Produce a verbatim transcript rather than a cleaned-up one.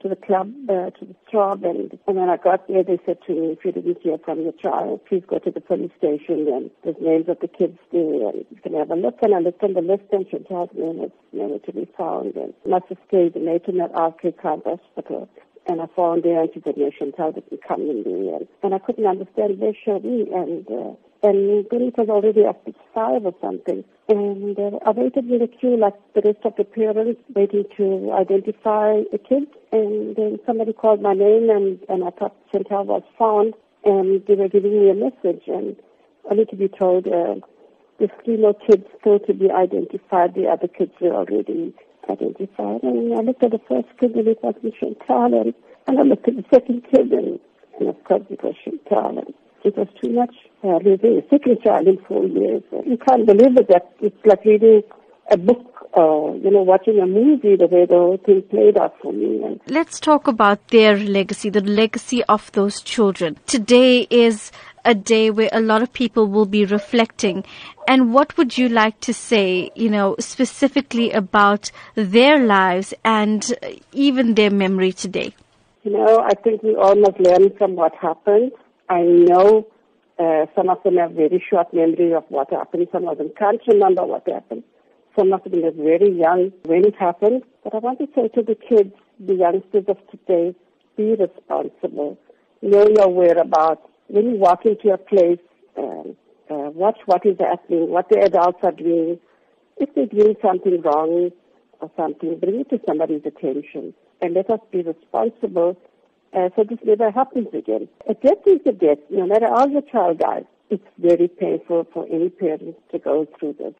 to the club, uh, to the job, and, and when I got there, they said to me, if you didn't hear from your child, please go to the police station, and the names of the kids there, and you can have a look. And I looked on the list, and Chantal's name was nowhere to be found, and must have stayed in at R K Congress hospital. And I found there, and she said, no, Chantal didn't come in there, and, and I couldn't understand where she was, and... Uh, And then it was already up to five or something. And uh, I waited in the queue like the rest of the parents, waiting to identify a kid. And then somebody called my name, and, and I thought Chantal was found. And they were giving me a message. And only to be told, uh, there's three more kids still to be identified. The other kids were already identified. And I looked at the first kid, and it was Chantal. And, and I looked at the second kid, and, and of course it was Chantal. And, it was too much. Uh, reading a sickly child in four years. You can't believe it. That it's like reading a book or, you know, watching a movie, the way the whole thing played out for me. And let's talk about their legacy, the legacy of those children. Today is a day where a lot of people will be reflecting. And what would you like to say, you know, specifically about their lives and even their memory today? You know, I think we all must learn from what happened. I know uh, some of them have very short memory of what happened. Some of them can't remember what happened. Some of them are very young when it happened. But I want to say to the kids, the youngsters of today, be responsible. Know your whereabouts. When you walk into a place, um, uh, watch what is happening, what the adults are doing. If they're doing something wrong or something, bring it to somebody's attention. And let us be responsible. Uh, so this never happens again. A death is a death. No matter how your child dies, it's very painful for any parent to go through this.